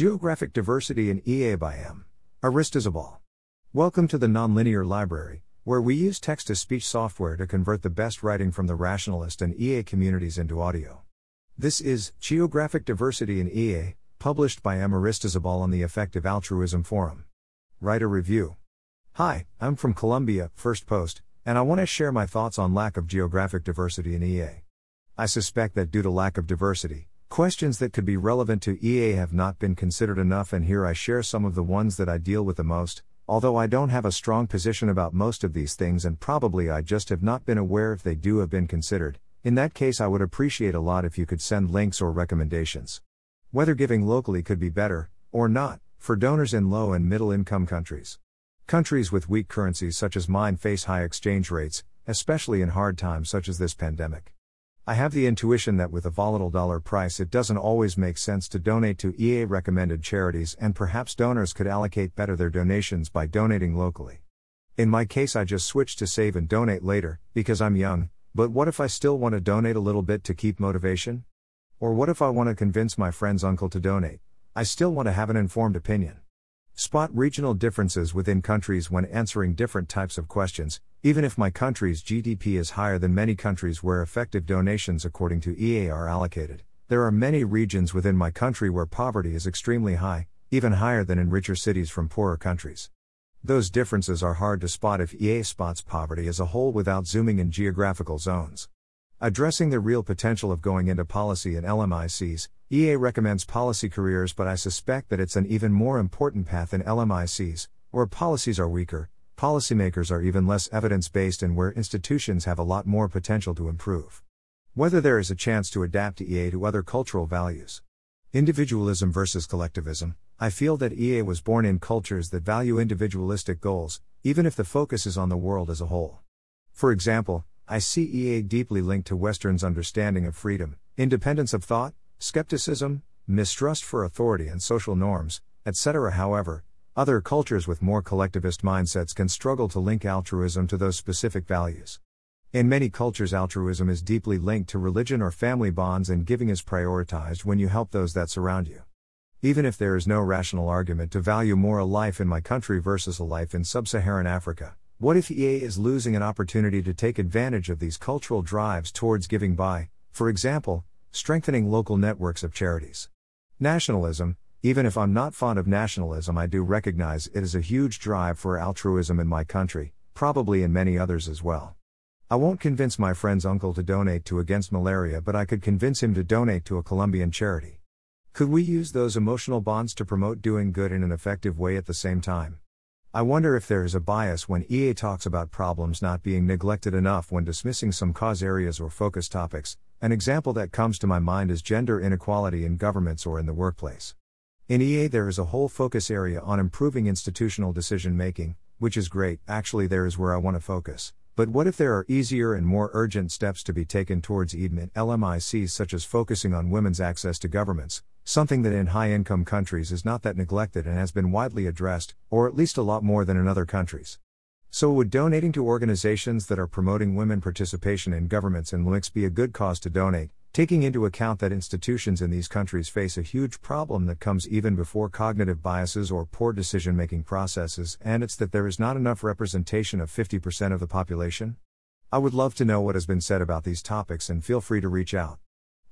Geographic Diversity in EA by AmAristizábal. Welcome to the Nonlinear Library, where we use text-to-speech software to convert the best writing from the Rationalist and EA communities into audio. This is Geographic Diversity in EA, published by AmAristizábal on the Effective Altruism Forum. Write a review. Hi, I'm from Colombia, first post, and I want to share my thoughts on lack of geographic diversity in EA. I suspect that due to lack of diversity, questions that could be relevant to EA have not been considered enough, and here I share some of the ones that I deal with the most, although I don't have a strong position about most of these things and probably I just have not been aware if they do have been considered. In that case I would appreciate a lot if you could send links or recommendations. Whether giving locally could be better, or not, for donors in low and middle income countries. Countries with weak currencies such as mine face high exchange rates, especially in hard times such as this pandemic. I have the intuition that with a volatile dollar price it doesn't always make sense to donate to EA recommended charities, and perhaps donors could allocate better their donations by donating locally. In my case I just switched to save and donate later, because I'm young, but what if I still want to donate a little bit to keep motivation? Or what if I want to convince my friend's uncle to donate? I still want to have an informed opinion. Spot regional differences within countries when answering different types of questions, even if my country's GDP is higher than many countries where effective donations according to EA are allocated. There are many regions within my country where poverty is extremely high, even higher than in richer cities from poorer countries. Those differences are hard to spot if EA spots poverty as a whole without zooming in geographical zones. Addressing the real potential of going into policy and LMICs, EA recommends policy careers, but I suspect that it's an even more important path in LMICs, where policies are weaker, policymakers are even less evidence-based, and where institutions have a lot more potential to improve. Whether there is a chance to adapt EA to other cultural values. Individualism versus collectivism. I feel that EA was born in cultures that value individualistic goals, even if the focus is on the world as a whole. For example, I see EA deeply linked to Western's understanding of freedom, independence of thought, skepticism, mistrust for authority and social norms, etc. However, other cultures with more collectivist mindsets can struggle to link altruism to those specific values. In many cultures, altruism is deeply linked to religion or family bonds, and giving is prioritized when you help those that surround you. Even if there is no rational argument to value more a life in my country versus a life in sub-Saharan Africa, what if EA is losing an opportunity to take advantage of these cultural drives towards giving by, for example, strengthening local networks of charities? Nationalism. Even if I'm not fond of nationalism, I do recognize it is a huge drive for altruism in my country, probably in many others as well. I won't convince my friend's uncle to donate to Against Malaria, but I could convince him to donate to a Colombian charity. Could we use those emotional bonds to promote doing good in an effective way at the same time? I wonder if there is a bias when EA talks about problems not being neglected enough when dismissing some cause areas or focus topics. An example that comes to my mind is gender inequality in governments or in the workplace. In EA there is a whole focus area on improving institutional decision making, which is great. Actually, there is where I want to focus. But what if there are easier and more urgent steps to be taken towards EDM and LMICs, such as focusing on women's access to governments, something that in high-income countries is not that neglected and has been widely addressed, or at least a lot more than in other countries. So would donating to organizations that are promoting women participation in governments and LMICs be a good cause to donate, taking into account that institutions in these countries face a huge problem that comes even before cognitive biases or poor decision-making processes, and it's that there is not enough representation of 50% of the population? I would love to know what has been said about these topics, and feel free to reach out.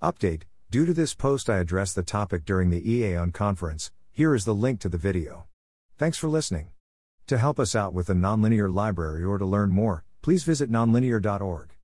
Update. Due to this post I addressed the topic during the EA on conference. Here is the link to the video. Thanks for listening. To help us out with the Nonlinear Library or to learn more, please visit nonlinear.org.